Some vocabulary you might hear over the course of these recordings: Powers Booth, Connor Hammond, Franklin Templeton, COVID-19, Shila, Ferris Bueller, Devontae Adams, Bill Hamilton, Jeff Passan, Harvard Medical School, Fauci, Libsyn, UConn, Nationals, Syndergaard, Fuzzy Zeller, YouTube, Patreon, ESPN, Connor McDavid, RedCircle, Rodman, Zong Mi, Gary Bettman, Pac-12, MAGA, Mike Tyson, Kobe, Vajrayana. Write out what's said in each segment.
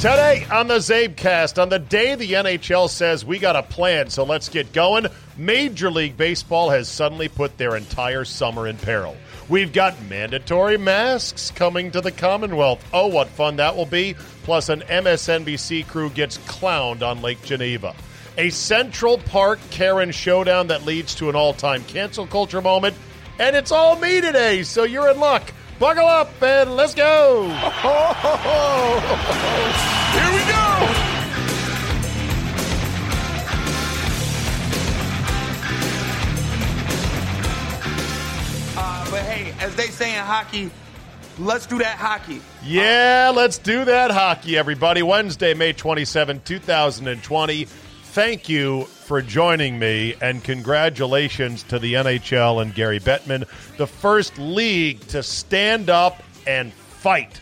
Today on the CzabeCast, on the day the NHL says we got a plan, so let's get going, Major League Baseball has suddenly put their entire summer in peril. We've got mandatory masks coming to the Commonwealth. Oh, what fun that will be. Plus, an MSNBC crew gets clowned on Lake Geneva. A Central Park Karen showdown that leads to an all-time cancel culture moment. And it's all me today, so you're in luck. Buckle up and let's go! Here we go! But hey, as they say in hockey, let's do that hockey. Yeah, let's do that hockey, everybody. Wednesday, May 27, 2020. Thank you for joining me, and congratulations to the NHL and Gary Bettman, the first league to stand up and fight,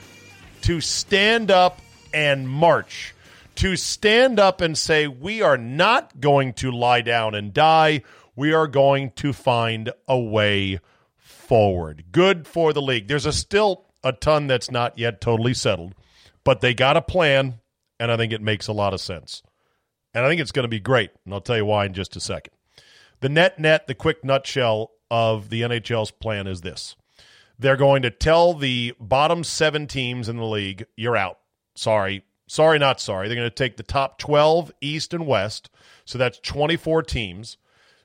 to stand up and march, to stand up and say, we are not going to lie down and die. We are going to find a way forward. Good for the league. There's still a ton that's not yet totally settled, but they got a plan, and I think it makes a lot of sense. And I think it's going to be great, and I'll tell you why in just a second. The the quick nutshell of the NHL's plan is this. They're going to tell the bottom 7 teams in the league, you're out. Sorry, not sorry. They're going to take the top 12 East and West, so that's 24 teams.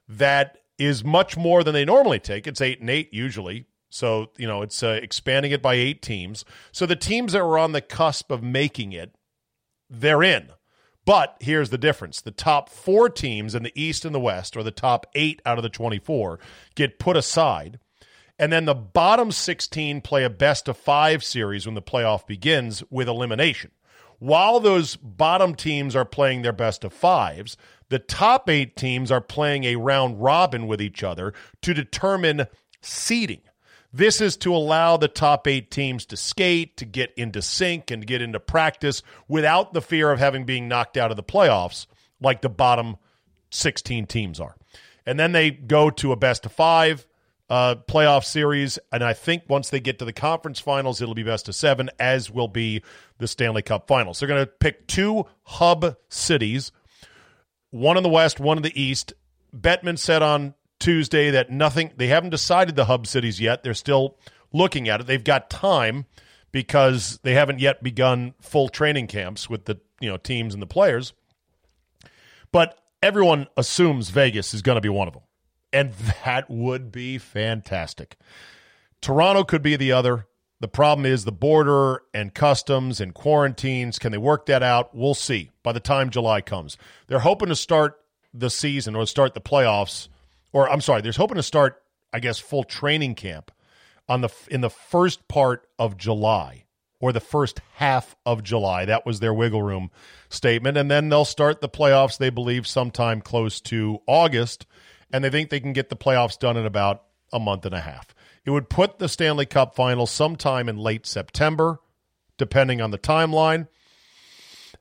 That is much more than they normally take. It's 8 and 8 usually, so it's expanding it by 8 teams. So the teams that were on the cusp of making it, they're in. But here's the difference. The top 4 teams in the East and the West, or the top 8 out of the 24, get put aside. And then the bottom 16 play a best-of-5 series when the playoff begins with elimination. While those bottom teams are playing their best-of-5s, the top 8 teams are playing a round-robin with each other to determine seeding. This is to allow the top 8 teams to skate, to get into sync, and to get into practice without the fear of having been knocked out of the playoffs like the bottom 16 teams are. And then they go to a best-of-5 playoff series, and I think once they get to the conference finals, it'll be best-of-7, as will be the Stanley Cup Finals. They're going to pick 2 hub cities, one in the West, one in the East. Bettman said on Tuesday that they haven't decided the hub cities yet. They're still looking at it. They've got time because they haven't yet begun full training camps with the teams and the players. But everyone assumes Vegas is going to be one of them, and that would be fantastic. Toronto could be the other. The problem is the border and customs and quarantines. Can they work that out? We'll see by the time July comes. They're hoping to start the season or start the playoffs. Or I'm sorry, they're hoping to start, I guess, full training camp in the first part of July or the first half of July. That was their wiggle room statement. And then they'll start the playoffs, they believe, sometime close to August. And they think they can get the playoffs done in about a month and a half. It would put the Stanley Cup Finals sometime in late September, depending on the timeline.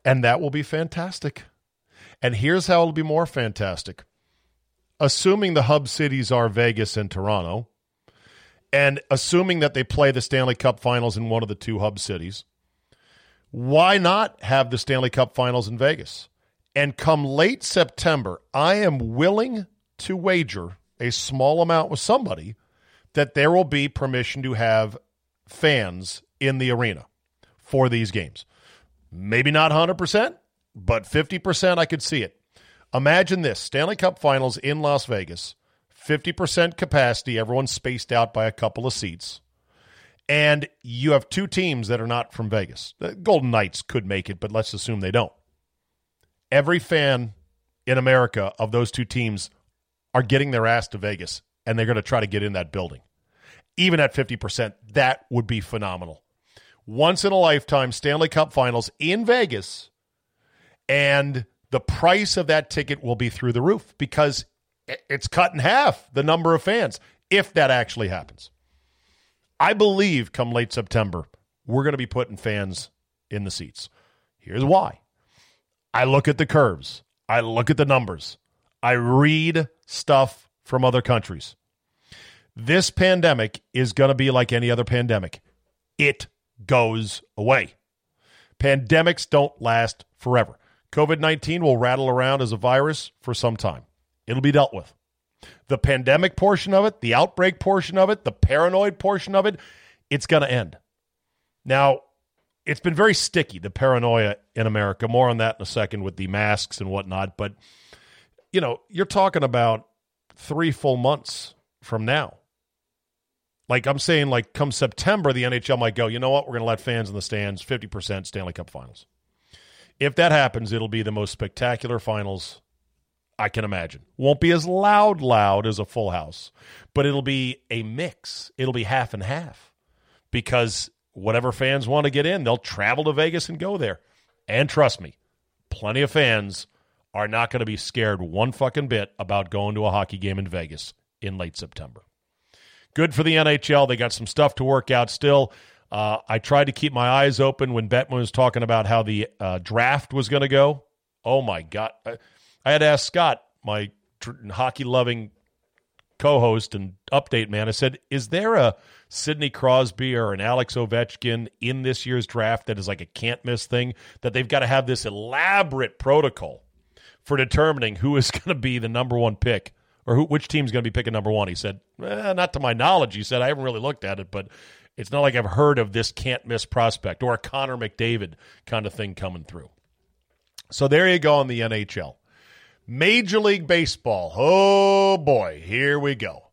And that will be fantastic. And here's how it'll be more fantastic. Assuming the hub cities are Vegas and Toronto, and assuming that they play the Stanley Cup Finals in one of the 2 hub cities, why not have the Stanley Cup Finals in Vegas? And come late September, I am willing to wager a small amount with somebody that there will be permission to have fans in the arena for these games. Maybe not 100%, but 50% I could see it. Imagine this, Stanley Cup Finals in Las Vegas, 50% capacity, everyone's spaced out by a couple of seats, and you have two teams that are not from Vegas. The Golden Knights could make it, but let's assume they don't. Every fan in America of those two teams are getting their ass to Vegas, and they're going to try to get in that building. Even at 50%, that would be phenomenal. Once in a lifetime, Stanley Cup Finals in Vegas, and the price of that ticket will be through the roof because it's cut in half the number of fans, if that actually happens. I believe come late September, we're going to be putting fans in the seats. Here's why. I look at the curves. I look at the numbers. I read stuff from other countries. This pandemic is going to be like any other pandemic. It goes away. Pandemics don't last forever. COVID-19 will rattle around as a virus for some time. It'll be dealt with. The pandemic portion of it, the outbreak portion of it, the paranoid portion of it, it's going to end. Now, it's been very sticky, the paranoia in America. More on that in a second with the masks and whatnot. But, you know, you're talking about 3 full months from now. Like I'm saying, like come September, the NHL might go, you know what, we're going to let fans in the stands, 50% Stanley Cup Finals. If that happens, it'll be the most spectacular finals I can imagine. Won't be as loud as a full house, but it'll be a mix. It'll be half and half because whatever fans want to get in, they'll travel to Vegas and go there. And trust me, plenty of fans are not going to be scared one fucking bit about going to a hockey game in Vegas in late September. Good for the NHL. They got some stuff to work out still. I tried to keep my eyes open when Bettman was talking about how the draft was going to go. Oh, my God. I had asked Scott, my hockey-loving co-host and update man, I said, is there a Sidney Crosby or an Alex Ovechkin in this year's draft that is like a can't-miss thing, that they've got to have this elaborate protocol for determining who is going to be the number one pick or which team's going to be picking number one? He said, not to my knowledge. He said, I haven't really looked at it, but it's not like I've heard of this can't-miss prospect or a Connor McDavid kind of thing coming through. So there you go on the NHL. Major League Baseball. Oh, boy. Here we go.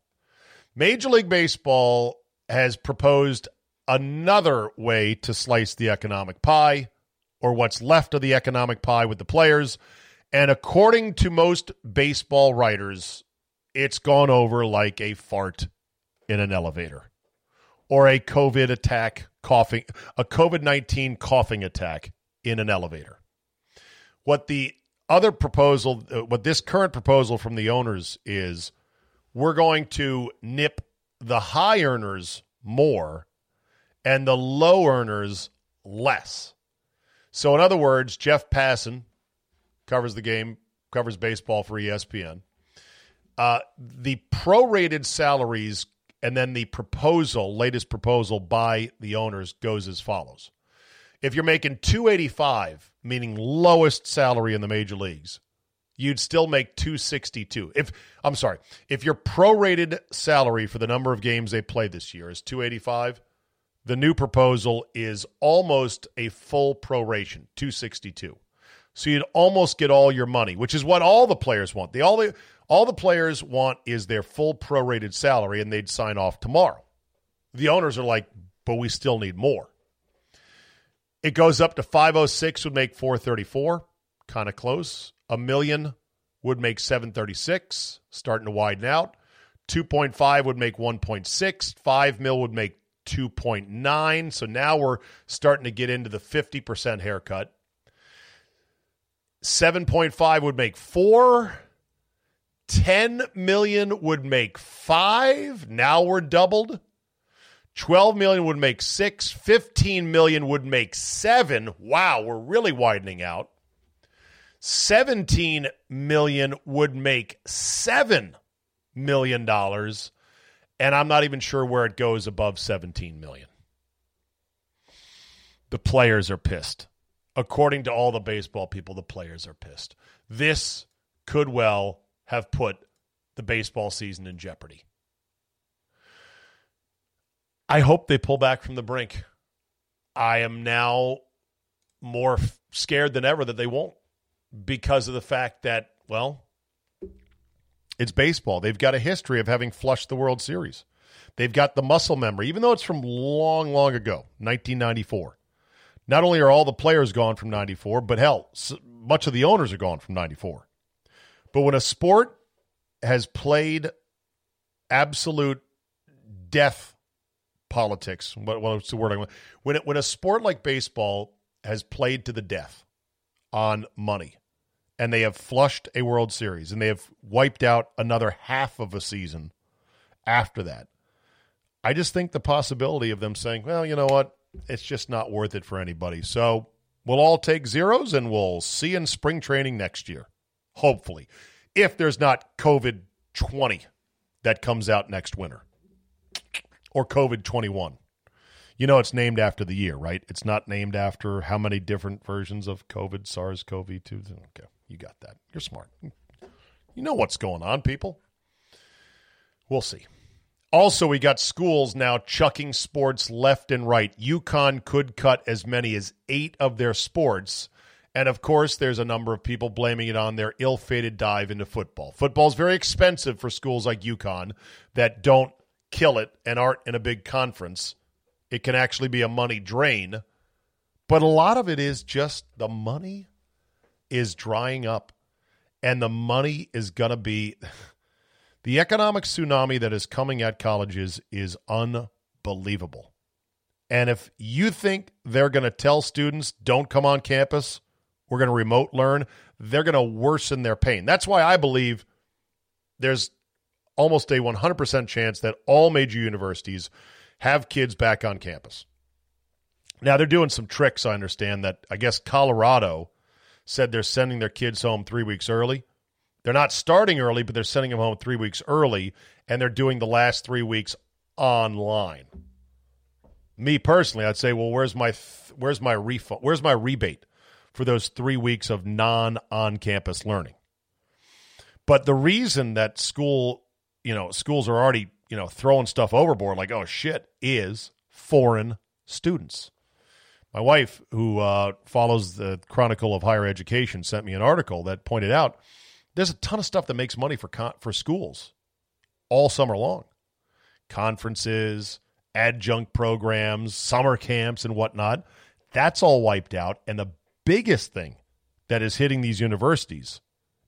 Major League Baseball has proposed another way to slice the economic pie or what's left of the economic pie with the players. And according to most baseball writers, it's gone over like a fart in an elevator. Or a COVID-19 coughing attack in an elevator. What this current proposal from the owners is, we're going to nip the high earners more and the low earners less. So in other words, Jeff Passan covers the game, covers baseball for ESPN. The prorated salaries. And then the latest proposal by the owners goes as follows. If you're making $285, meaning lowest salary in the major leagues, you'd still make $262. If your prorated salary for the number of games they played this year is $285, the new proposal is almost a full proration, $262. So you'd almost get all your money, which is what all the players want. All the players want is their full prorated salary, and they'd sign off tomorrow. The owners are like, but we still need more. It goes up to $506 would make $434, kind of close. $1 million would make $736, starting to widen out. 2.5 would make 1.6. 5 mil would make 2.9. So now we're starting to get into the 50% haircut. 7.5 would make 4. 10 million would make 5. Now we're doubled. 12 million would make 6. 15 million would make 7. Wow, we're really widening out. 17 million would make $7 million. And I'm not even sure where it goes above 17 million. The players are pissed. According to all the baseball people, the players are pissed. This could well have put the baseball season in jeopardy. I hope they pull back from the brink. I am now more scared than ever that they won't, because of the fact that, well, it's baseball. They've got a history of having flushed the World Series. They've got the muscle memory, even though it's from long, long ago, 1994. Not only are all the players gone from 94, but hell, much of the owners are gone from 94. But when a sport has played absolute death politics, what's the word I want? When a sport like baseball has played to the death on money, and they have flushed a World Series, and they have wiped out another half of a season after that, I just think the possibility of them saying, well, you know what? It's just not worth it for anybody. So we'll all take zeros, and we'll see you in spring training next year, hopefully, if there's not COVID-20 that comes out next winter, or COVID-21. You know it's named after the year, right? It's not named after how many different versions of COVID, SARS-CoV-2. Okay, you got that. You're smart. You know what's going on, people. We'll see. Also, we got schools now chucking sports left and right. UConn could cut as many as 8 of their sports. And, of course, there's a number of people blaming it on their ill-fated dive into football. Football is very expensive for schools like UConn that don't kill it and aren't in a big conference. It can actually be a money drain. But a lot of it is just the money is drying up. And the money is going to be... The economic tsunami that is coming at colleges is unbelievable. And if you think they're going to tell students, don't come on campus, we're going to remote learn, they're going to worsen their pain. That's why I believe there's almost a 100% chance that all major universities have kids back on campus. Now, they're doing some tricks, I understand, that I guess Colorado said they're sending their kids home 3 weeks early. They're not starting early, but they're sending them home 3 weeks early, and they're doing the last 3 weeks online. Me personally, I'd say, well, where's my refund? Where's my rebate for those 3 weeks of non-on-campus learning? But the reason that schools are already throwing stuff overboard, like oh shit, is foreign students. My wife, who follows the Chronicle of Higher Education, sent me an article that pointed out. There's a ton of stuff that makes money for schools all summer long. Conferences, adjunct programs, summer camps and whatnot. That's all wiped out. And the biggest thing that is hitting these universities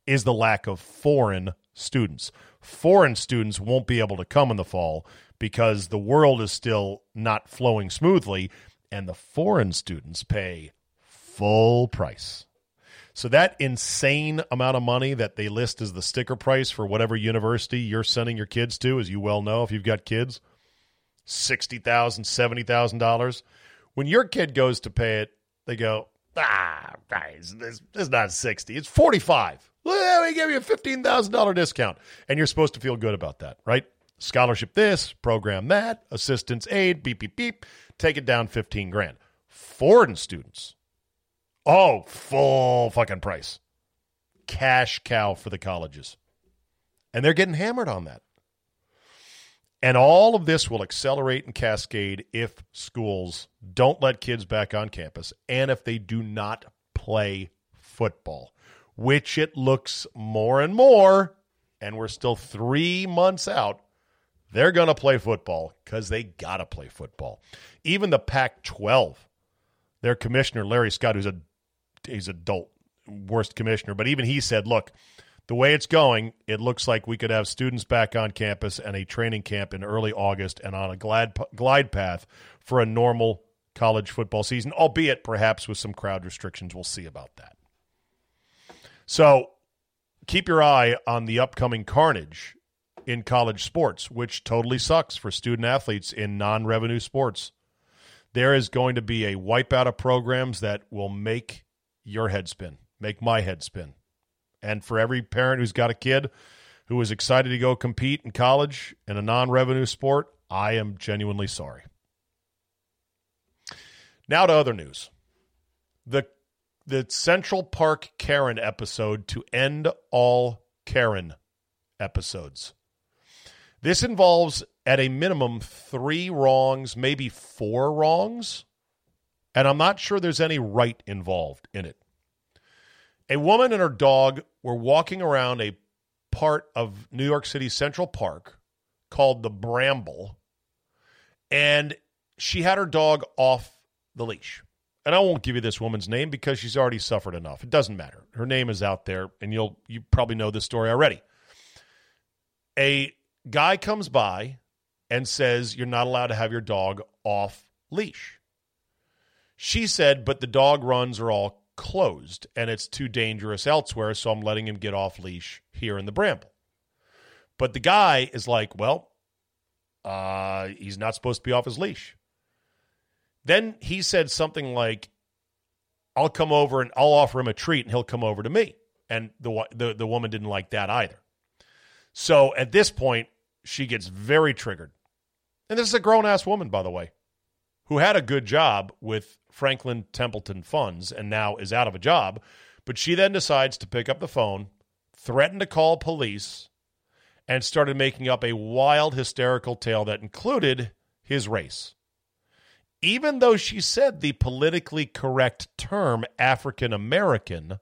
is the lack of foreign students. Foreign students won't be able to come in the fall because the world is still not flowing smoothly, and the foreign students pay full price. So that insane amount of money that they list as the sticker price for whatever university you're sending your kids to, as you well know if you've got kids, $60,000, $70,000. When your kid goes to pay it, they go, it's not 60, it's 45. Well, we gave you a $15,000 discount. And you're supposed to feel good about that, right? Scholarship this, program that, assistance aid, beep, beep, beep, take it down $15,000. Foreign students. Oh, full fucking price. Cash cow for the colleges. And they're getting hammered on that. And all of this will accelerate and cascade if schools don't let kids back on campus and if they do not play football, which it looks more and more, and we're still 3 months out, they're going to play football because they got to play football. Even the Pac-12, their commissioner, Larry Scott, who's a dolt, worst commissioner, but even he said, look, the way it's going, it looks like we could have students back on campus and a training camp in early August and on a glide path for a normal college football season, albeit perhaps with some crowd restrictions. We'll see about that. So keep your eye on the upcoming carnage in college sports, which totally sucks for student athletes in non-revenue sports. There is going to be a wipeout of programs that will make your head spin, make my head spin. And for every parent who's got a kid who is excited to go compete in college in a non-revenue sport, I am genuinely sorry. Now to other news. The Central Park Karen episode to end all Karen episodes. This involves, at a minimum, 3 wrongs, maybe 4 wrongs and I'm not sure there's any right involved in it. A woman and her dog were walking around a part of New York City Central Park called the Bramble, and she had her dog off the leash. And I won't give you this woman's name because she's already suffered enough. It doesn't matter. Her name is out there, and you probably know this story already. A guy comes by and says, "You're not allowed to have your dog off leash." She said, "But the dog runs are all closed, and it's too dangerous elsewhere, so I'm letting him get off leash here in the Bramble." But the guy is like, well, he's not supposed to be off his leash. Then he said something like, "I'll come over and I'll offer him a treat and he'll come over to me." And the woman didn't like that either. So at this point, she gets very triggered. And this is a grown-ass woman, by the way, who had a good job with Franklin Templeton Funds and now is out of a job. But she then decides to pick up the phone, threaten to call police, and started making up a wild, hysterical tale that included his race. Even though she said the politically correct term African-American,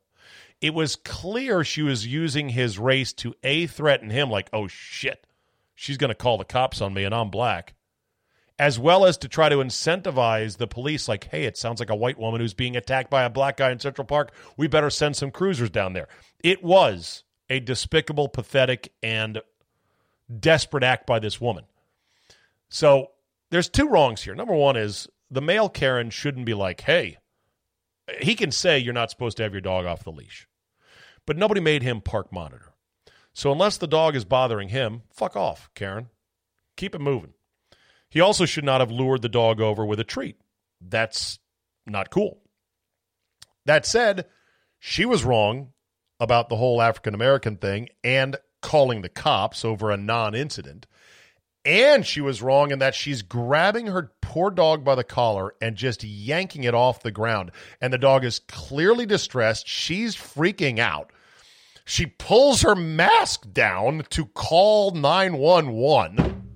it was clear she was using his race to, A, threaten him, like, oh, shit, she's going to call the cops on me and I'm black, as well as to try to incentivize the police, like, hey, it sounds like a white woman who's being attacked by a black guy in Central Park. We better send some cruisers down there. It was a despicable, pathetic, and desperate act by this woman. So there's two wrongs here. Number one is the male Karen shouldn't be like, hey, he can say you're not supposed to have your dog off the leash. But nobody made him park monitor. So unless the dog is bothering him, fuck off, Karen. Keep it moving. He also should not have lured the dog over with a treat. That's not cool. That said, she was wrong about the whole African-American thing and calling the cops over a non-incident. And she was wrong in that she's grabbing her poor dog by the collar and just yanking it off the ground. And the dog is clearly distressed. She's freaking out. She pulls her mask down to call 911.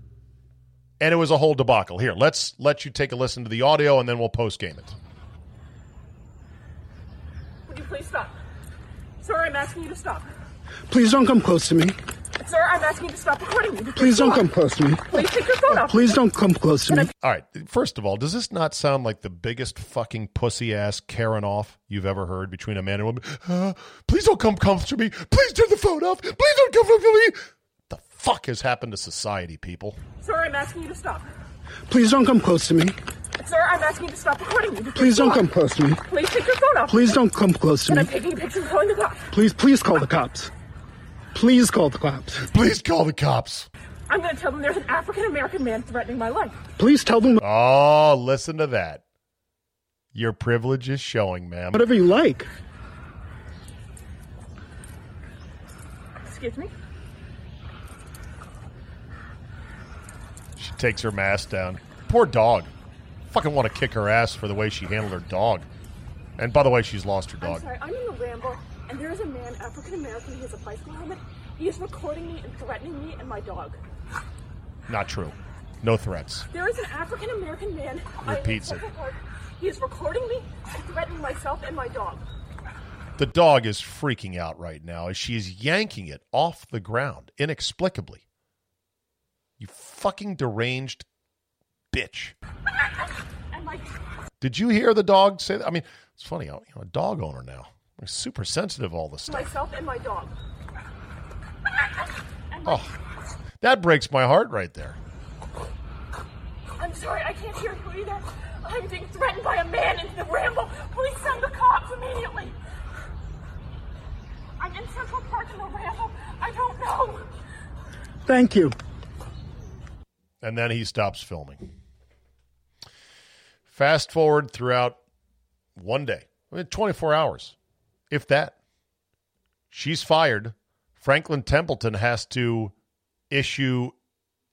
And it was a whole debacle. Here, let's let you take a listen to the audio and then we'll post-game it. Would you please stop? Sir, I'm asking you to stop. Please don't come close to me. Sir, I'm asking you to stop recording me. Please don't come close to me. Please take your phone off. Please don't come close to me. All right. First of all, does this not sound like the biggest fucking pussy-ass Karen-off you've ever heard between a man and a woman? Please don't come close to me. Please turn the phone off. Please don't come close to me. The fuck has happened to society, people? Sir, I'm asking you to stop. Please don't come close to me. Sir, I'm asking you to stop recording me. Please don't come close to me. Please take your phone off. Please don't come close to me. And I'm taking a picture and calling the cops. Please call the cops. Please call the cops. Please call the cops. I'm going to tell them there's an African-American man threatening my life. Please tell them. Oh, listen to that. Your privilege is showing, ma'am. Whatever you like. Excuse me? She takes her mask down. Poor dog. Fucking want to kick her ass for the way she handled her dog. And by the way, she's lost her dog. I'm sorry, I'm in the ramble, and there is a man, African-American, he has a bicycle helmet. He is recording me and threatening me and my dog. Not true. No threats. There is an African-American man. Repeats it. He is recording me and threatening myself and my dog. The dog is freaking out right now as she is yanking it off the ground inexplicably. You fucking deranged bitch. Did you hear the dog say that? I mean, it's funny. I'm a dog owner now. I'm super sensitive all this stuff. Myself and my dog. Oh, that breaks my heart right there. I'm sorry. I can't hear you either. I'm being threatened by a man in the Ramble. Please send the cops immediately. I'm in Central Park in the Ramble. I don't know. Thank you. And then he stops filming. Fast forward throughout one day, 24 hours, if that. She's fired. Franklin Templeton has to issue,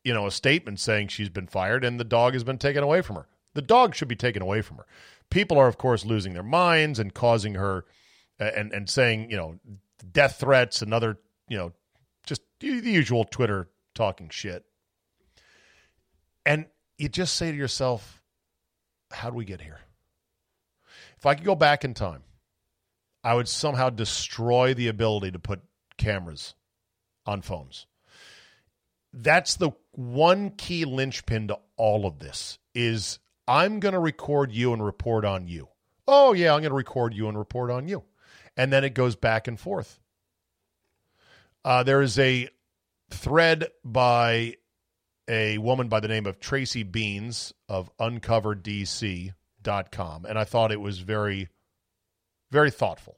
a statement saying she's been fired and the dog has been taken away from her. The dog should be taken away from her. People are, of course, losing their minds and causing her and saying, death threats and other, just the usual Twitter talking shit. And you just say to yourself, how do we get here? If I could go back in time, I would somehow destroy the ability to put cameras on phones. That's the one key linchpin to all of this, is I'm going to record you and report on you. Oh, yeah, I'm going to record you and report on you. And then it goes back and forth. There is a thread by a woman by the name of Tracy Beans of uncovereddc.com, and I thought it was very, very thoughtful.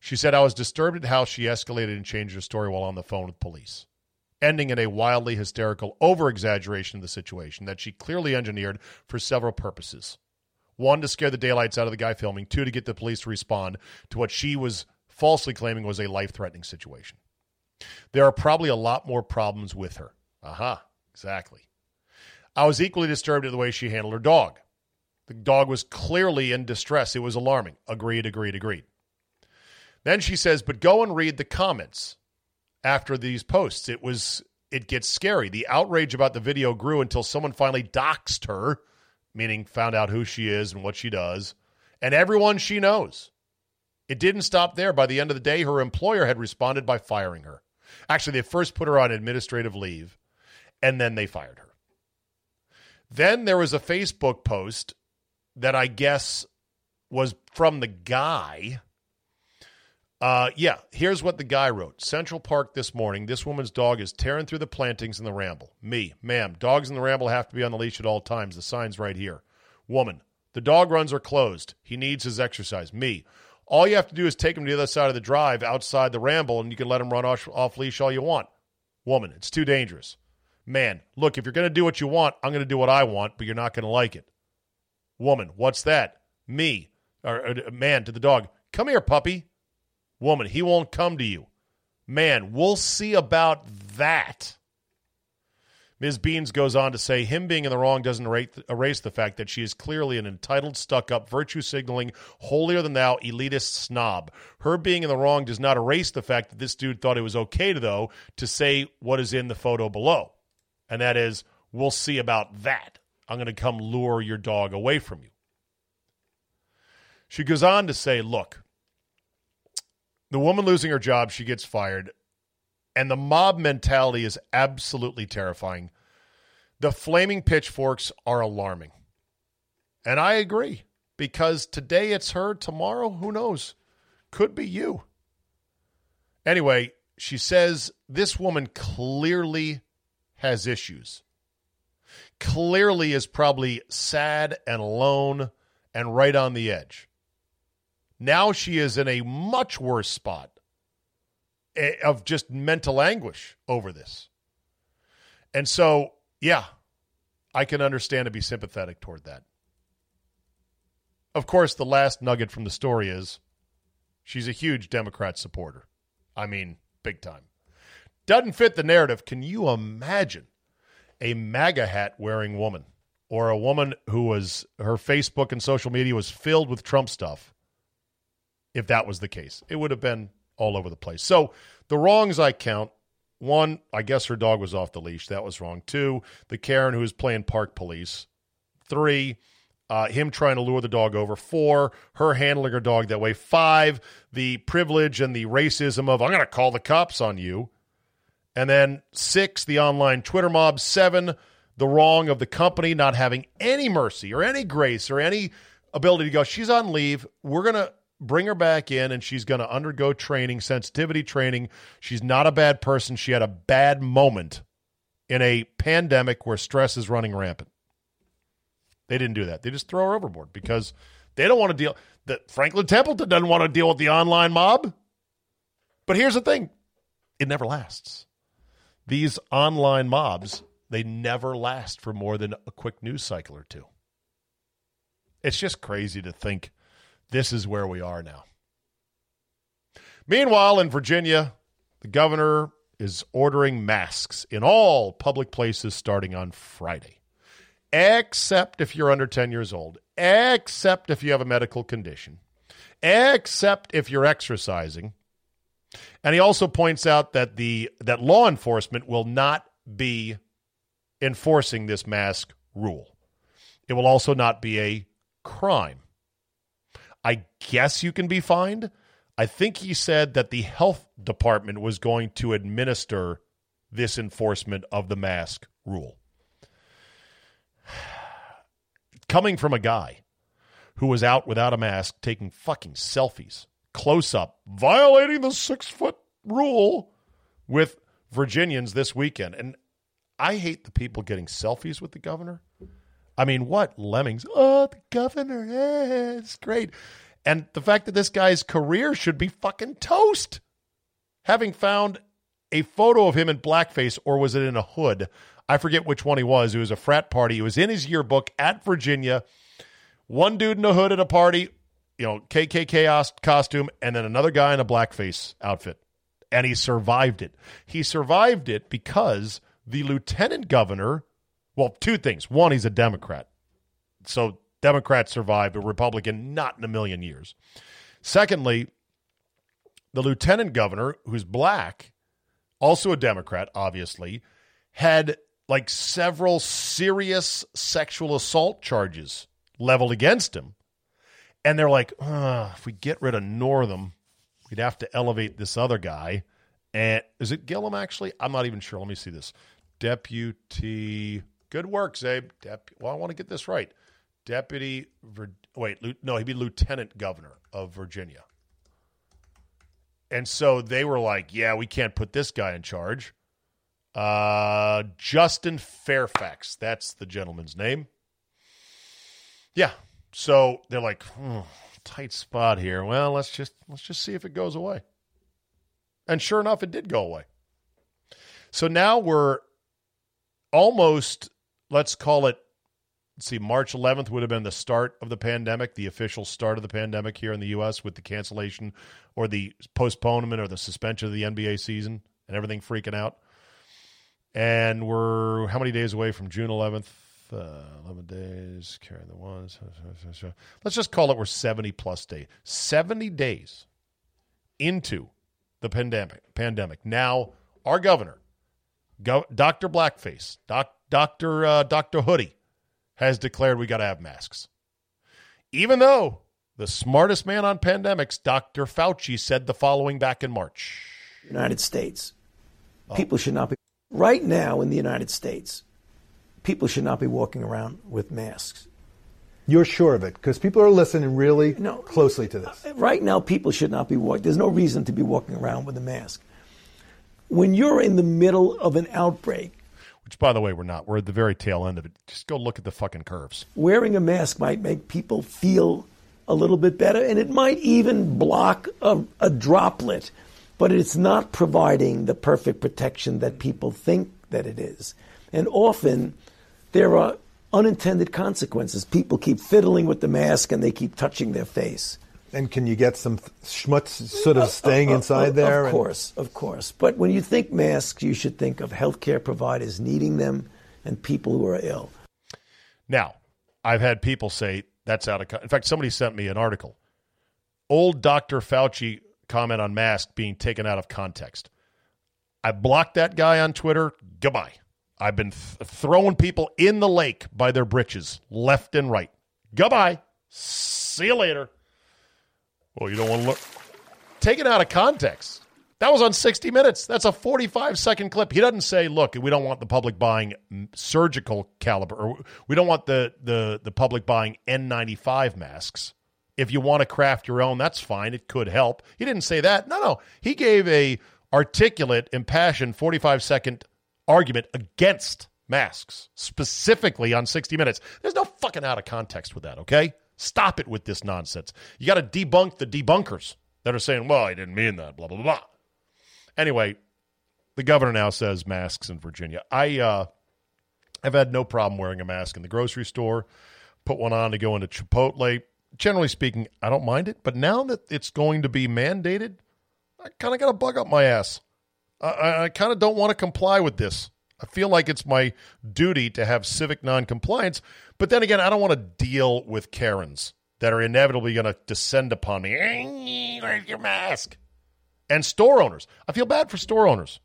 She said, I was disturbed at how she escalated and changed her story while on the phone with police, ending in a wildly hysterical over-exaggeration of the situation that she clearly engineered for several purposes. One, to scare the daylights out of the guy filming. Two, to get the police to respond to what she was falsely claiming was a life-threatening situation. There are probably a lot more problems with her. Aha, exactly. I was equally disturbed at the way she handled her dog. The dog was clearly in distress. It was alarming. Agreed. Then she says, but go and read the comments after these posts. It gets scary. The outrage about the video grew until someone finally doxed her, meaning found out who she is and what she does, and everyone she knows. It didn't stop there. By the end of the day, her employer had responded by firing her. Actually, they first put her on administrative leave, and then they fired her. Then there was a Facebook post that I guess was from the guy. Here's what the guy wrote. Central Park this morning, this woman's dog is tearing through the plantings in the ramble. Me, ma'am, dogs in the ramble have to be on the leash at all times. The sign's right here. Woman, the dog runs are closed. He needs his exercise. Me, all you have to do is take him to the other side of the drive outside the ramble, and you can let him run off leash all you want. Woman, it's too dangerous. Man, look, if you're going to do what you want, I'm going to do what I want, but you're not going to like it. Woman, what's that? Me, or man, to the dog, come here, puppy. Woman, he won't come to you. Man, we'll see about that. Ms. Beans goes on to say, him being in the wrong doesn't erase the fact that she is clearly an entitled, stuck-up, virtue-signaling, holier-than-thou, elitist snob. Her being in the wrong does not erase the fact that this dude thought it was okay, though, to say what is in the photo below. And that is, we'll see about that. I'm going to come lure your dog away from you. She goes on to say, look, the woman losing her job, she gets fired, and the mob mentality is absolutely terrifying. The flaming pitchforks are alarming. And I agree, because today it's her, tomorrow, who knows? Could be you. Anyway, she says this woman clearly has issues. Clearly is probably sad and alone and right on the edge. Now she is in a much worse spot of just mental anguish over this. And so, yeah, I can understand and be sympathetic toward that. Of course, the last nugget from the story is she's a huge Democrat supporter. I mean, big time. Doesn't fit the narrative. Can you imagine a MAGA hat wearing woman, or a woman who was, her Facebook and social media was filled with Trump stuff? If that was the case, it would have been all over the place. So the wrongs I count. One, I guess her dog was off the leash. That was wrong. Two, the Karen who was playing park police. Three, him trying to lure the dog over. Four, her handling her dog that way. Five, the privilege and the racism of, I'm going to call the cops on you. And then six, the online Twitter mob. Seven, the wrong of the company not having any mercy or any grace or any ability to go, she's on leave. We're going to bring her back in, and she's going to undergo training, sensitivity training. She's not a bad person. She had a bad moment in a pandemic where stress is running rampant. They didn't do that. They just throw her overboard because they don't want to deal. Franklin Templeton doesn't want to deal with the online mob. But here's the thing. It never lasts. These online mobs, they never last for more than a quick news cycle or two. It's just crazy to think this is where we are now. Meanwhile, in Virginia, the governor is ordering masks in all public places starting on Friday, except if you're under 10 years old, except if you have a medical condition, except if you're exercising. And he also points out that that law enforcement will not be enforcing this mask rule. It will also not be a crime. I guess you can be fined. I think he said that the health department was going to administer this enforcement of the mask rule. Coming from a guy who was out without a mask, taking fucking selfies, close up, violating the 6-foot rule with Virginians this weekend. And I hate the people getting selfies with the governor. I mean, what lemmings? Oh, the governor, it's great. And the fact that this guy's career should be fucking toast. Having found a photo of him in blackface, or was it in a hood? I forget which one he was. It was a frat party. He was in his yearbook at Virginia. One dude in a hood at a party, you know, KKK costume, and then another guy in a blackface outfit. And he survived it. He survived it because the lieutenant governor, well, two things. One, he's a Democrat. So Democrats survived, a Republican, not in a million years. Secondly, the lieutenant governor, who's black, also a Democrat, obviously, had like several serious sexual assault charges leveled against him. And they're like, if we get rid of Northam, we'd have to elevate this other guy. And is it Gillum, actually? I'm not even sure. Let me see this. Deputy. Good work, Czabe. Well, I want to get this right. He'd be lieutenant governor of Virginia. And so they were like, yeah, we can't put this guy in charge. Justin Fairfax, that's the gentleman's name. Yeah. So they're like, tight spot here. Well, let's just see if it goes away. And sure enough, it did go away. So now we're almost, March 11th would have been the start of the pandemic, the official start of the pandemic here in the U.S. with the cancellation or the postponement or the suspension of the NBA season and everything freaking out. And we're how many days away from June 11th? 11 days, carrying the ones. Let's just call it we're 70-plus days. 70 days into the pandemic. Now, our governor, Dr. Blackface, Dr. Hoodie, has declared we got to have masks. Even though the smartest man on pandemics, Dr. Fauci, said the following back in March. United States. People should not be... Right now in the United States, people should not be walking around with masks. You're sure of it? Because people are listening really closely to this. Right now, people should not be walking. There's no reason to be walking around with a mask. When you're in the middle of an outbreak, which, by the way, we're not. We're at the very tail end of it. Just go look at the fucking curves. Wearing a mask might make people feel a little bit better, and it might even block a droplet, but it's not providing the perfect protection that people think that it is. And often there are unintended consequences. People keep fiddling with the mask, and they keep touching their face. And can you get some schmutz sort of staying inside there? Of course. But when you think masks, you should think of healthcare providers needing them and people who are ill. Now, I've had people say that's out of context. In fact, somebody sent me an article. Old Dr. Fauci comment on masks being taken out of context. I blocked that guy on Twitter. Goodbye. I've been throwing people in the lake by their britches, left and right. Goodbye. See you later. Well, you don't want to look. Take it out of context. That was on 60 Minutes. That's a 45-second clip. He doesn't say, look, we don't want the public buying surgical caliber, or we don't want the public buying N95 masks. If you want to craft your own, that's fine. It could help. He didn't say that. No. He gave a articulate, impassioned 45-second argument against masks, specifically on 60 Minutes. There's no fucking out of context with that, okay? Stop it with this nonsense. You got to debunk the debunkers that are saying, well, I didn't mean that, blah, blah, blah. Anyway, the governor now says masks in Virginia. I've had no problem wearing a mask in the grocery store, put one on to go into Chipotle. Generally speaking, I don't mind it, but now that it's going to be mandated, I kind of got to bug up my ass. I kind of don't want to comply with this. I feel like it's my duty to have civic noncompliance, but then again, I don't want to deal with Karens that are inevitably going to descend upon me. Where's your mask? And store owners. I feel bad for store owners.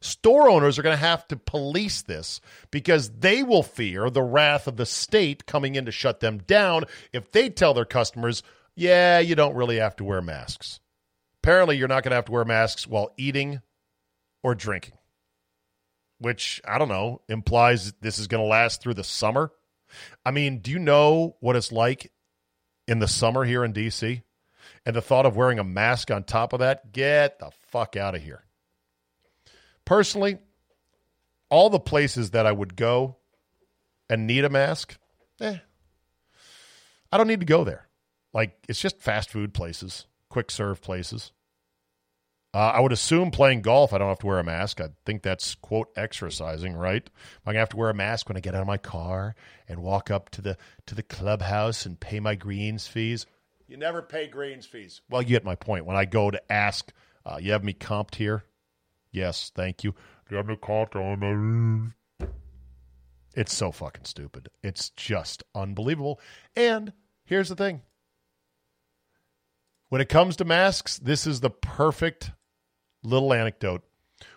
Store owners are going to have to police this because they will fear the wrath of the state coming in to shut them down if they tell their customers, yeah, you don't really have to wear masks. Apparently, you're not going to have to wear masks while eating or drinking, which, I don't know, implies this is going to last through the summer. I mean, do you know what it's like in the summer here in D.C.? And the thought of wearing a mask on top of that, get the fuck out of here. Personally, all the places that I would go and need a mask, I don't need to go there. Like, it's just fast food places, quick serve places. I would assume playing golf, I don't have to wear a mask. I think that's, quote, exercising, right? I'm going to have to wear a mask when I get out of my car and walk up to the clubhouse and pay my greens fees. You never pay greens fees. Well, you get my point. When I go to ask, you have me comped here? Yes, thank you. You have me comped on the... It's so fucking stupid. It's just unbelievable. And here's the thing. When it comes to masks, this is the perfect little anecdote.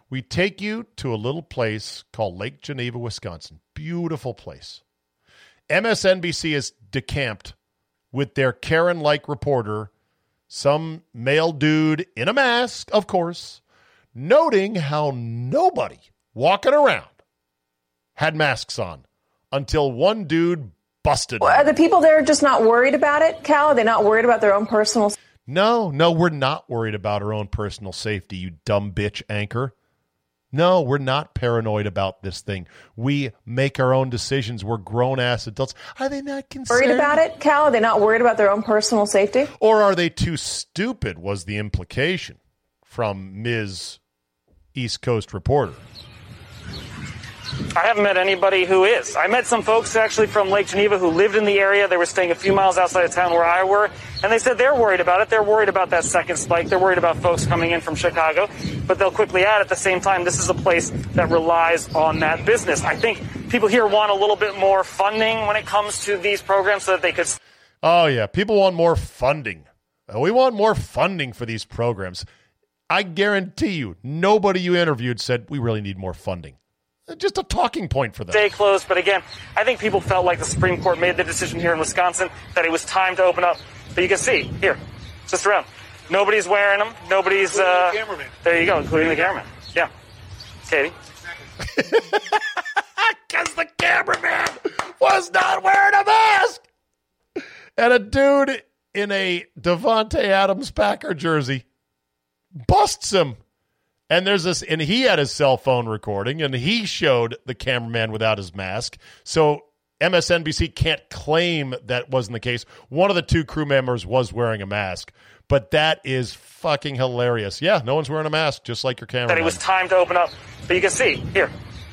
We take you to a little place called Lake Geneva, Wisconsin. Beautiful place. MSNBC is decamped with their Karen-like reporter, some male dude in a mask, of course, noting how nobody walking around had masks on until one dude busted. Well, are the people there just not worried about it, Cal? Are they not worried about their own personal safety? No, we're not worried about our own personal safety, you dumb bitch anchor. No, we're not paranoid about this thing. We make our own decisions. We're grown-ass adults. Are they not concerned? Worried about it, Cal? Are they not worried about their own personal safety? Or are they too stupid, was the implication from Ms. East Coast reporter. I haven't met anybody who is. I met some folks actually from Lake Geneva who lived in the area. They were staying a few miles outside of town where I were, and they said they're worried about it. They're worried about that second spike. They're worried about folks coming in from Chicago. But they'll quickly add at the same time, this is a place that relies on that business. I think people here want a little bit more funding when it comes to these programs so that they could... Oh, yeah. People want more funding. We want more funding for these programs. I guarantee you, nobody you interviewed said, we really need more funding. Just a talking point for them. Stay close, but again, I think people felt like the Supreme Court made the decision here in Wisconsin that it was time to open up. But you can see here, just around, nobody's wearing them. Nobody's. The there you go, including the cameraman. Yeah, Katie. Because the cameraman was not wearing a mask, and a dude in a Devontae Adams Packer jersey busts him. And there's this, and he had his cell phone recording, and he showed the cameraman without his mask. So MSNBC can't claim that wasn't the case. One of the two crew members was wearing a mask, but that is fucking hilarious. Yeah, no one's wearing a mask, just like your cameraman. That it was time to open up, but you can see here,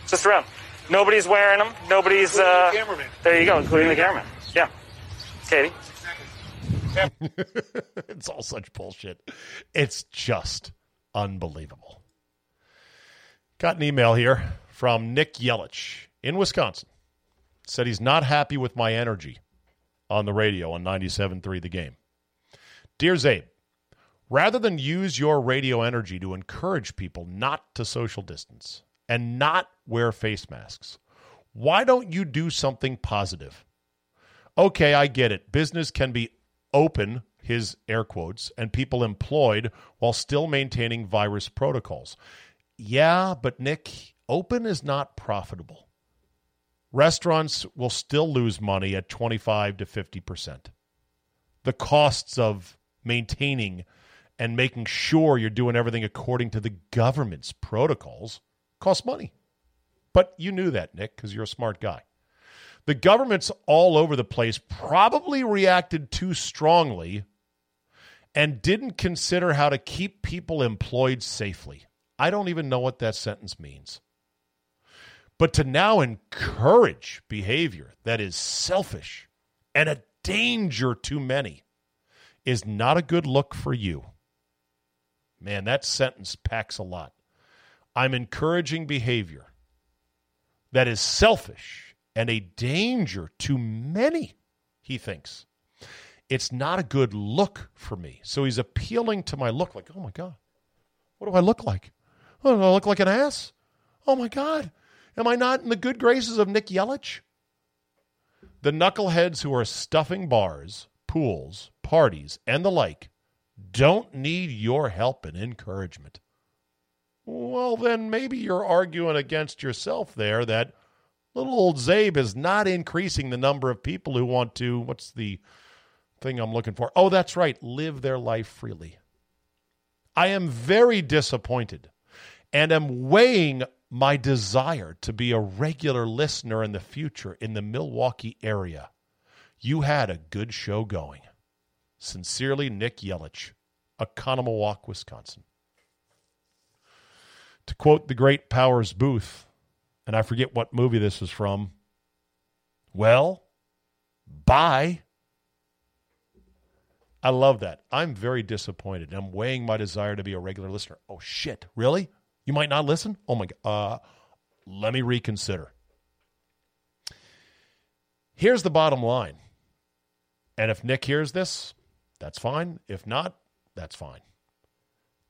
just around, nobody's wearing them. Nobody's. The there you go, including the cameraman. Yeah, Katie. Yeah. It's all such bullshit. It's just unbelievable. Got an email here from Nick Yelich in Wisconsin. Said he's not happy with my energy on the radio on 97.3 The Game. Dear Czabe, rather than use your radio energy to encourage people not to social distance and not wear face masks, why don't you do something positive? Okay, I get it. Business can be open, his air quotes, and people employed while still maintaining virus protocols. Yeah, but Nick, open is not profitable. Restaurants will still lose money at 25 to 50%. The costs of maintaining and making sure you're doing everything according to the government's protocols cost money. But you knew that, Nick, because you're a smart guy. The governments all over the place probably reacted too strongly and didn't consider how to keep people employed safely. I don't even know what that sentence means. But to now encourage behavior that is selfish and a danger to many is not a good look for you. Man, that sentence packs a lot. I'm encouraging behavior that is selfish and a danger to many, he thinks. It's not a good look for me. So he's appealing to my look like, oh my God, what do I look like? Oh, do I look like an ass? Oh, my God. Am I not in the good graces of Nick Yelich? The knuckleheads who are stuffing bars, pools, parties, and the like don't need your help and encouragement, well, then maybe you're arguing against yourself there that little old Czabe is not increasing the number of people who want to, what's the thing I'm looking for? Oh, that's right, live their life freely. I am very disappointed and am weighing my desire to be a regular listener in the future in the Milwaukee area. You had a good show going. Sincerely, Nick Yelich, Oconomowoc, Wisconsin. To quote the great Powers Booth, and I forget what movie this is from, well, bye. I love that. I'm very disappointed. I'm weighing my desire to be a regular listener. Oh, shit. Really? You might not listen? Oh, my God. Let me reconsider. Here's the bottom line. And if Nick hears this, that's fine. If not, that's fine.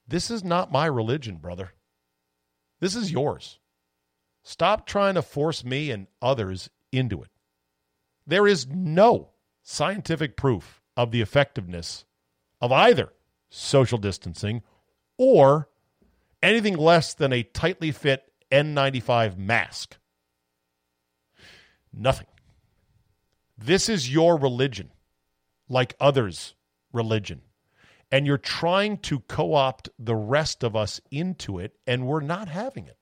This is not my religion, brother. This is yours. Stop trying to force me and others into it. There is no scientific proof of the effectiveness of either social distancing or anything less than a tightly fit N95 mask. Nothing. This is your religion, like others' religion. And you're trying to co-opt the rest of us into it, and we're not having it.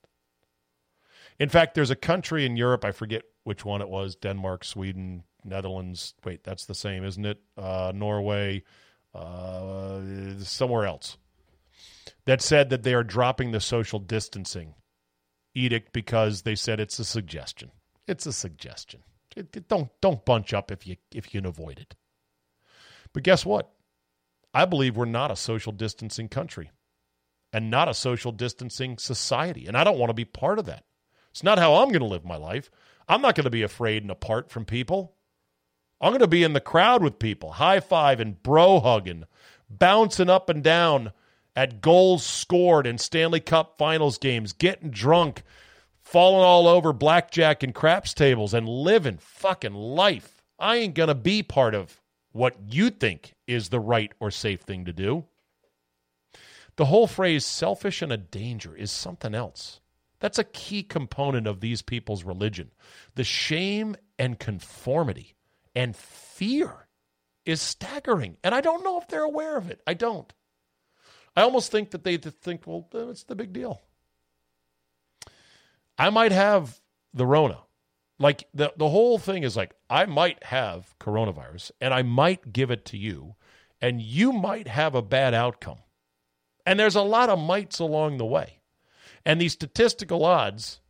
In fact, there's a country in Europe, I forget which one it was, Denmark, Sweden, Netherlands. Wait, that's the same, isn't it? Norway, somewhere else. That said that they are dropping the social distancing edict because they said it's a suggestion. It's a suggestion. Don't bunch up if you can avoid it. But guess what? I believe we're not a social distancing country and not a social distancing society, and I don't want to be part of that. It's not how I'm going to live my life. I'm not going to be afraid and apart from people. I'm going to be in the crowd with people, high-fiving, bro-hugging, bouncing up and down at goals scored in Stanley Cup finals games, getting drunk, falling all over blackjack and craps tables, and living fucking life. I ain't going to be part of what you think is the right or safe thing to do. The whole phrase selfish and a danger is something else. That's a key component of these people's religion. The shame and conformity and fear is staggering, and I don't know if they're aware of it. I don't. I almost think that they think, well, it's the big deal. I might have the Rona. Like, the whole thing is like, I might have coronavirus, and I might give it to you, and you might have a bad outcome. And there's a lot of mights along the way. And these statistical odds,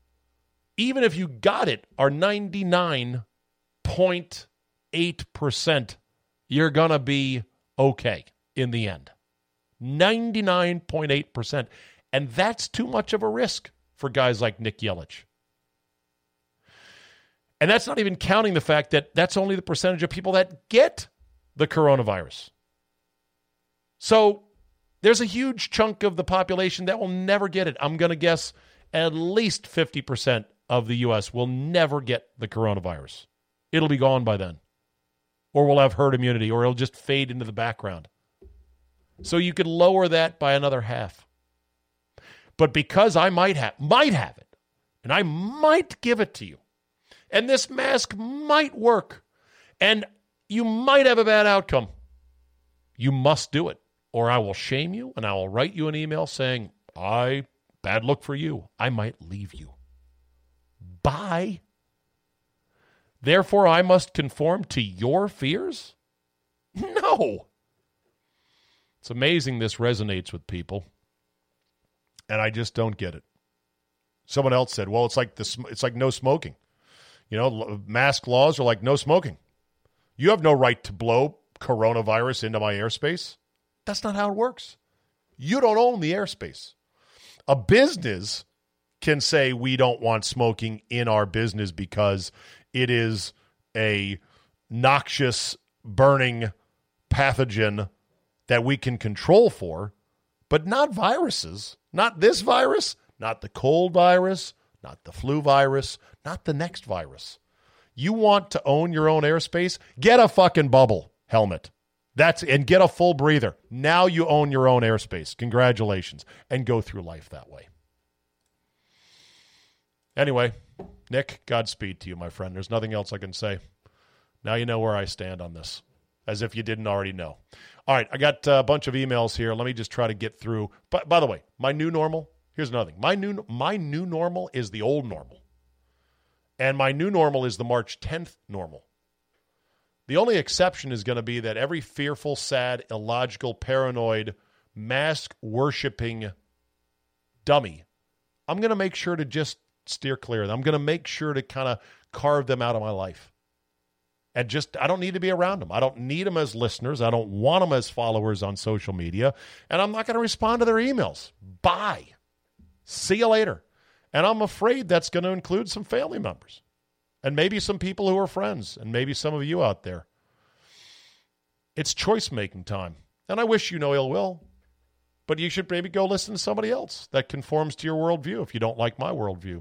even if you got it, are 99.8% you're going to be okay in the end. 99.8%. And that's too much of a risk for guys like Nick Yelich. And that's not even counting the fact that that's only the percentage of people that get the coronavirus. So there's a huge chunk of the population that will never get it. I'm going to guess at least 50% of the U.S. will never get the coronavirus. It'll be gone by then. Or we'll have herd immunity, or it'll just fade into the background. So you could lower that by another half. But because I might have it, and I might give it to you, and this mask might work, and you might have a bad outcome, you must do it. Or I will shame you, and I will write you an email saying, bad luck for you. I might leave you. Bye. Therefore, I must conform to your fears? No. It's amazing this resonates with people, and I just don't get it. Someone else said, well, it's like no smoking. You know, mask laws are like no smoking. You have no right to blow coronavirus into my airspace. That's not how it works. You don't own the airspace. A business can say we don't want smoking in our business because it is a noxious, burning pathogen that we can control for, but not viruses. Not this virus, not the cold virus, not the flu virus, not the next virus. You want to own your own airspace? Get a fucking bubble helmet. And get a full breather. Now you own your own airspace. Congratulations. And go through life that way. Anyway, Nick, Godspeed to you, my friend. There's nothing else I can say. Now you know where I stand on this, as if you didn't already know. All right, I got a bunch of emails here. Let me just try to get through. But by the way, my new normal, here's another thing. My new normal is the old normal. And my new normal is the March 10th normal. The only exception is going to be that every fearful, sad, illogical, paranoid, mask-worshipping dummy, I'm going to make sure to just steer clear. I'm going to make sure to kind of carve them out of my life. And just, I don't need to be around them. I don't need them as listeners. I don't want them as followers on social media. And I'm not going to respond to their emails. Bye. See you later. And I'm afraid that's going to include some family members. And maybe some people who are friends, and maybe some of you out there. It's choice-making time. And I wish you no ill will, but you should maybe go listen to somebody else that conforms to your worldview if you don't like my worldview.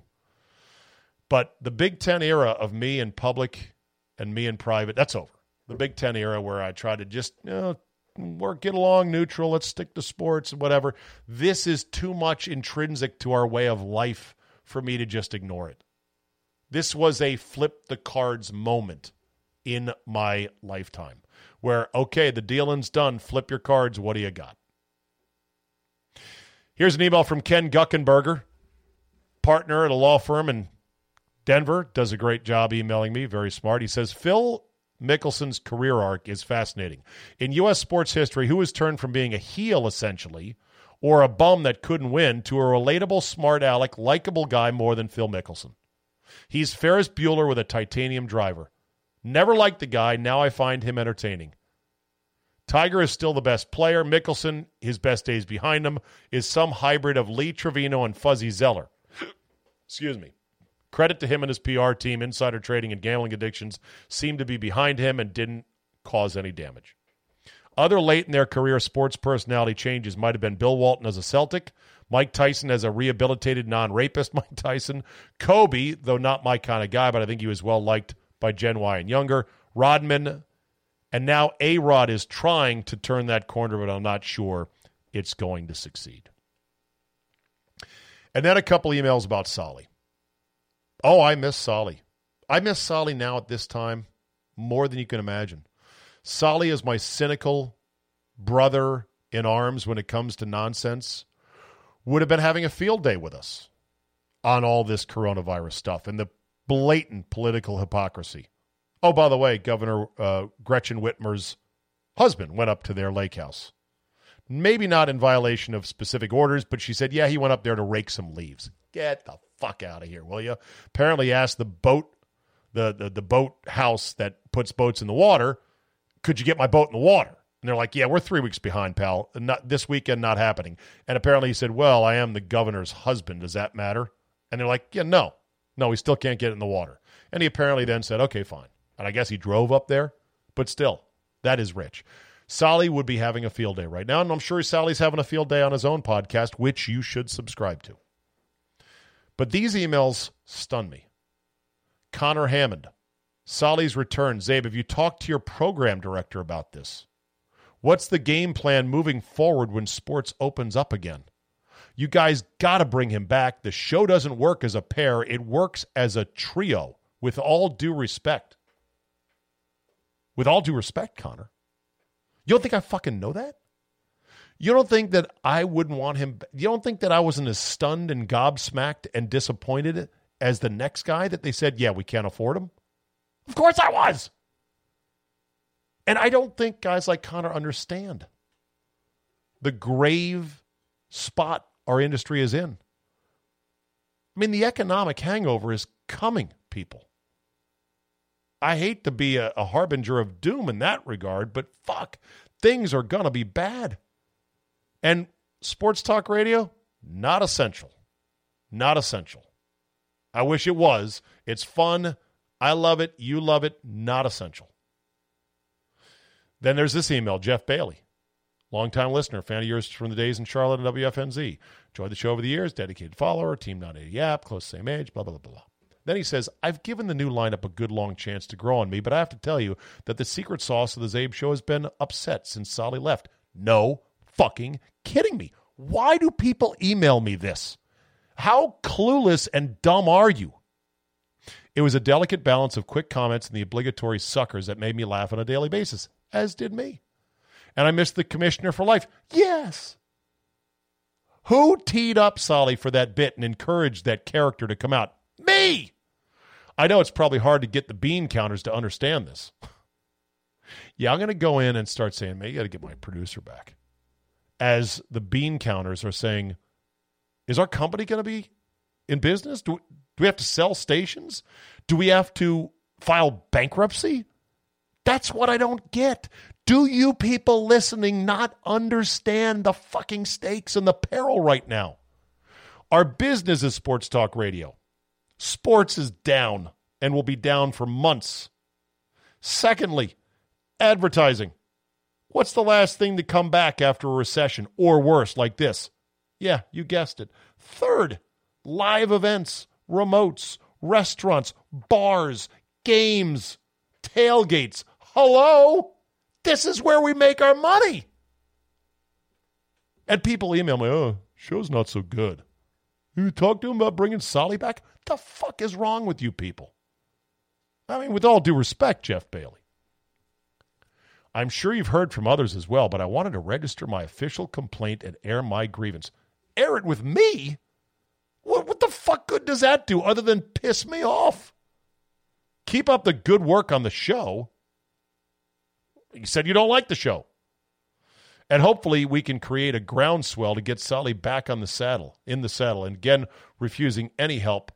But the Big Ten era of me in public and me in private, that's over. The Big Ten era where I try to just get along neutral, let's stick to sports and whatever. This is too much intrinsic to our way of life for me to just ignore it. This was a flip the cards moment in my lifetime where, okay, the dealing's done. Flip your cards. What do you got? Here's an email from Ken Guckenberger, partner at a law firm in Denver. Does a great job emailing me. Very smart. He says, Phil Mickelson's career arc is fascinating. In U.S. sports history, who has turned from being a heel, essentially, or a bum that couldn't win, to a relatable, smart aleck, likable guy more than Phil Mickelson? He's Ferris Bueller with a titanium driver. Never liked the guy. Now I find him entertaining. Tiger is still the best player. Mickelson, his best days behind him, is some hybrid of Lee Trevino and Fuzzy Zeller. Excuse me. Credit to him and his PR team. Insider trading and gambling addictions seemed to be behind him and didn't cause any damage. Other late in their career sports personality changes might have been Bill Walton as a Celtic, Mike Tyson as a rehabilitated non-rapist Mike Tyson, Kobe, though not my kind of guy, but I think he was well-liked by Gen Y and younger, Rodman, and now A-Rod is trying to turn that corner, but I'm not sure it's going to succeed. And then a couple emails about Solly. Oh, I miss Solly. I miss Solly now at this time more than you can imagine. Solly is my cynical brother in arms when it comes to nonsense. Would have been having a field day with us on all this coronavirus stuff and the blatant political hypocrisy. Oh, by the way, Governor Gretchen Whitmer's husband went up to their lake house. Maybe not in violation of specific orders, but she said, yeah, he went up there to rake some leaves. Get the fuck out of here, will you? Apparently asked the boat, the boat house that puts boats in the water, could you get my boat in the water? And they're like, yeah, we're 3 weeks behind, pal. Not this weekend, not happening. And apparently he said, well, I am the governor's husband. Does that matter? And they're like, yeah, no, we still can't get it in the water. And he apparently then said, okay, fine. And I guess he drove up there, but still, that is rich. Solly would be having a field day right now, and I'm sure Solly's having a field day on his own podcast, which you should subscribe to. But these emails stun me. Connor Hammond, Solly's return. Czabe, have you talked to your program director about this? What's the game plan moving forward when sports opens up again? You guys got to bring him back. The show doesn't work as a pair. It works as a trio, with all due respect. With all due respect, Connor. You don't think I fucking know that? You don't think that I wouldn't want him? You don't think that I wasn't as stunned and gobsmacked and disappointed as the next guy that they said, yeah, we can't afford him? Of course I was. And I don't think guys like Connor understand the grave spot our industry is in. I mean, the economic hangover is coming, people. I hate to be a harbinger of doom in that regard, but fuck, things are going to be bad. And sports talk radio, not essential. Not essential. I wish it was. It's fun. I love it. You love it. Not essential. Then there's this email, Jeff Bailey, longtime listener, fan of yours from the days in Charlotte and WFNZ. Enjoyed the show over the years, dedicated follower, Team 980 app, close same age, blah, blah, blah, blah. Then he says, I've given the new lineup a good long chance to grow on me, but I have to tell you that the secret sauce of the Czabe Show has been upset since Solly left. No fucking kidding me. Why do people email me this? How clueless and dumb are you? It was a delicate balance of quick comments and the obligatory suckers that made me laugh on a daily basis, as did me. And I missed the commissioner for life. Yes. Who teed up Solly for that bit and encouraged that character to come out? Me! I know it's probably hard to get the bean counters to understand this. Yeah, I'm going to go in and start saying, man, you got to get my producer back. As the bean counters are saying, is our company going to be in business? Do we have to sell stations? Do we have to file bankruptcy? That's what I don't get. Do you people listening not understand the fucking stakes and the peril right now? Our business is sports talk radio. Sports is down and will be down for months. Secondly, advertising. What's the last thing to come back after a recession or worse like this? Yeah, you guessed it. Third, live events, remotes, restaurants, bars, games, tailgates. Hello? This is where we make our money. And people email me, oh, show's not so good. You talk to him about bringing Solly back? The fuck is wrong with you people? I mean, with all due respect, Jeff Bailey. I'm sure you've heard from others as well, but I wanted to register my official complaint and air my grievance. Air it with me? What the fuck good does that do other than piss me off? Keep up the good work on the show. You said you don't like the show. And hopefully we can create a groundswell to get Solly back on the saddle, in the saddle, and again, refusing any help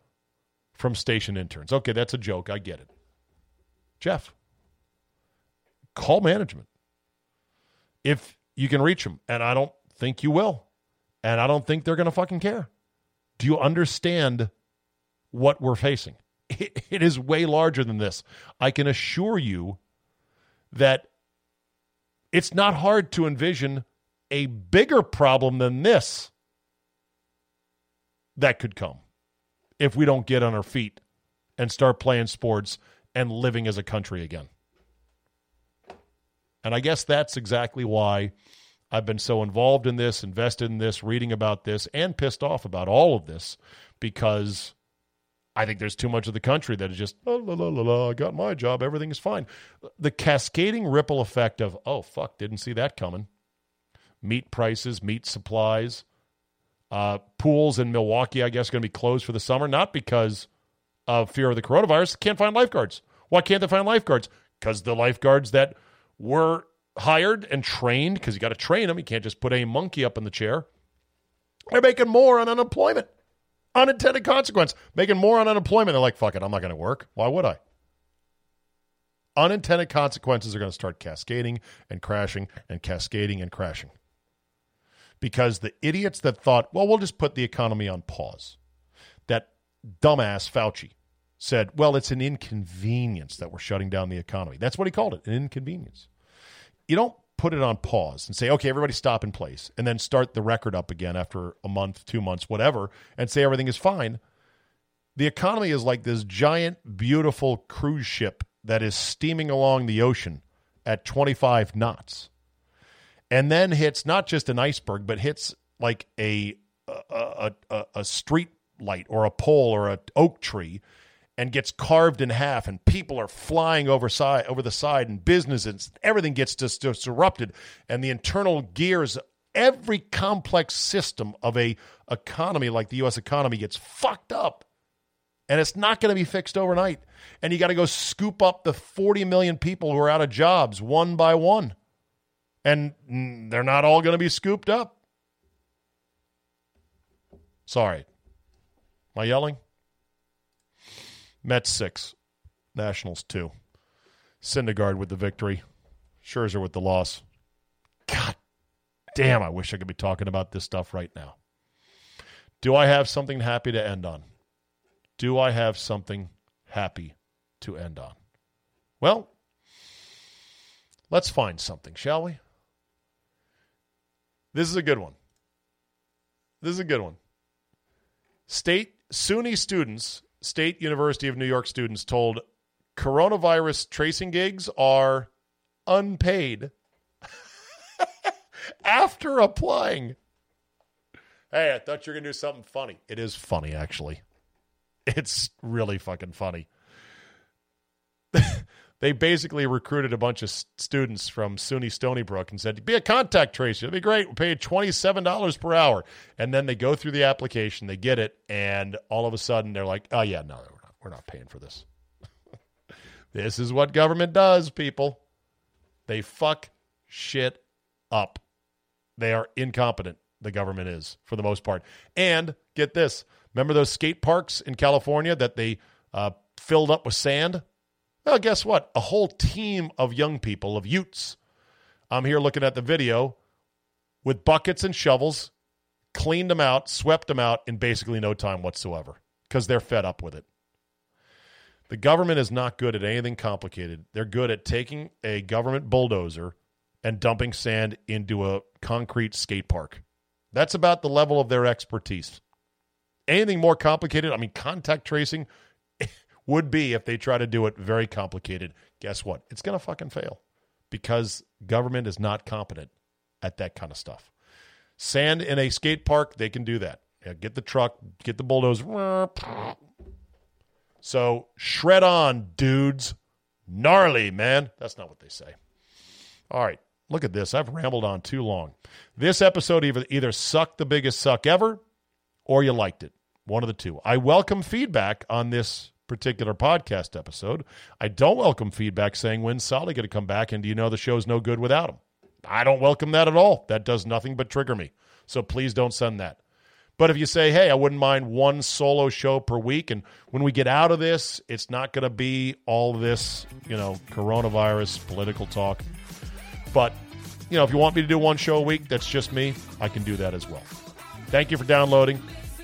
from station interns. Okay, that's a joke. I get it. Jeff, call management. If you can reach them, and I don't think you will, and I don't think they're going to fucking care. Do you understand what we're facing? It is way larger than this. I can assure you that it's not hard to envision a bigger problem than this that could come if we don't get on our feet and start playing sports and living as a country again. And I guess that's exactly why I've been so involved in this, invested in this, reading about this, and pissed off about all of this, because I think there's too much of the country that is just, oh, la, la, la, la, I got my job, everything's fine. The cascading ripple effect of, oh, fuck, didn't see that coming. Meat prices, meat supplies, pools in Milwaukee, I guess, going to be closed for the summer, not because of fear of the coronavirus. Can't find lifeguards. Why can't they find lifeguards? Because the lifeguards that were hired and trained, because you got to train them, you can't just put a monkey up in the chair, they're making more on unemployment. Unintended consequence. Making more on unemployment. They're like, fuck it, I'm not going to work. Why would I? Unintended consequences are going to start cascading and crashing and cascading and crashing. Because the idiots that thought, well, we'll just put the economy on pause. That dumbass Fauci said, well, it's an inconvenience that we're shutting down the economy. That's what he called it, an inconvenience. You don't put it on pause and say, okay, everybody stop in place, and then start the record up again after a month, 2 months, whatever, and say everything is fine. The economy is like this giant, beautiful cruise ship that is steaming along the ocean at 25 knots and then hits not just an iceberg, but hits like a street light or a pole or an oak tree and gets carved in half, and people are flying over the side, and businesses, everything gets disrupted, and the internal gears, every complex system of a economy like the U.S. economy gets fucked up, and it's not going to be fixed overnight, and you got to go scoop up the 40 million people who are out of jobs one by one, and they're not all going to be scooped up. Sorry. Am I yelling? Mets 6, Nationals 2. Syndergaard with the victory. Scherzer with the loss. God damn, I wish I could be talking about this stuff right now. Do I have something happy to end on? Do I have something happy to end on? Well, let's find something, shall we? This is a good one. State SUNY students State University of New York students told coronavirus tracing gigs are unpaid after applying. Hey, I thought you were going to do something funny. It is funny, actually. It's really fucking funny. They basically recruited a bunch of students from SUNY Stony Brook and said, be a contact tracer. It'd be great. We'll pay you $27 per hour. And then they go through the application. They get it. And all of a sudden, they're like, oh, yeah, no, we're not paying for this. This is what government does, people. They fuck shit up. They are incompetent, the government is, for the most part. And get this. Remember those skate parks in California that they filled up with sand? Well, guess what? A whole team of young people, of youths. I'm here looking at the video with buckets and shovels, cleaned them out, swept them out in basically no time whatsoever because they're fed up with it. The government is not good at anything complicated. They're good at taking a government bulldozer and dumping sand into a concrete skate park. That's about the level of their expertise. Anything more complicated, I mean, contact tracing would be, if they try to do it very complicated, guess what? It's going to fucking fail because government is not competent at that kind of stuff. Sand in a skate park, they can do that. Yeah, get the truck, get the bulldozer. So shred on, dudes. Gnarly, man. That's not what they say. All right, look at this. I've rambled on too long. This episode either sucked the biggest suck ever or you liked it. One of the two. I welcome feedback on this particular podcast episode. I don't welcome feedback saying, when's Solly going to come back, and do you know the show's no good without him? I don't welcome that at all. That does nothing but trigger me. So please don't send that. But if you say, hey, I wouldn't mind one solo show per week, and when we get out of this, it's not going to be all this, coronavirus, political talk. But, if you want me to do one show a week, that's just me. I can do that as well. Thank you for downloading.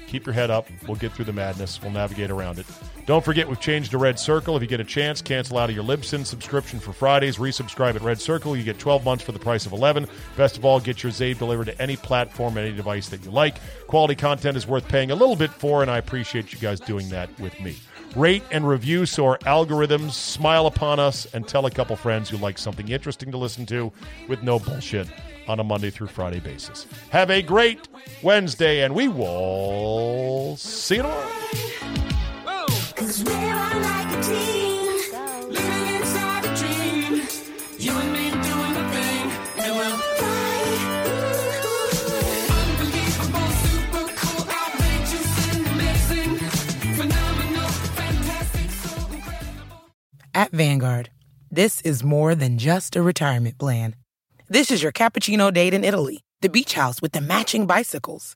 Keep your head up. We'll get through the madness. We'll navigate around it. Don't forget, we've changed to RedCircle. If you get a chance, cancel out of your Libsyn subscription for Fridays. Resubscribe at RedCircle. You get 12 months for the price of 11. Best of all, get your Czabe delivered to any platform, any device that you like. Quality content is worth paying a little bit for, and I appreciate you guys doing that with me. Rate and review so our algorithms smile upon us, and tell a couple friends who like something interesting to listen to with no bullshit on a Monday through Friday basis. Have a great Wednesday, and we will see you tomorrow. 'Cause we're on like a team, living inside a dream. You and me doing the thing, and we'll fly. Unbelievable, super cool, outrageous and amazing. Phenomenal, fantastic, so incredible. At Vanguard, this is more than just a retirement plan. This is your cappuccino date in Italy, the beach house with the matching bicycles.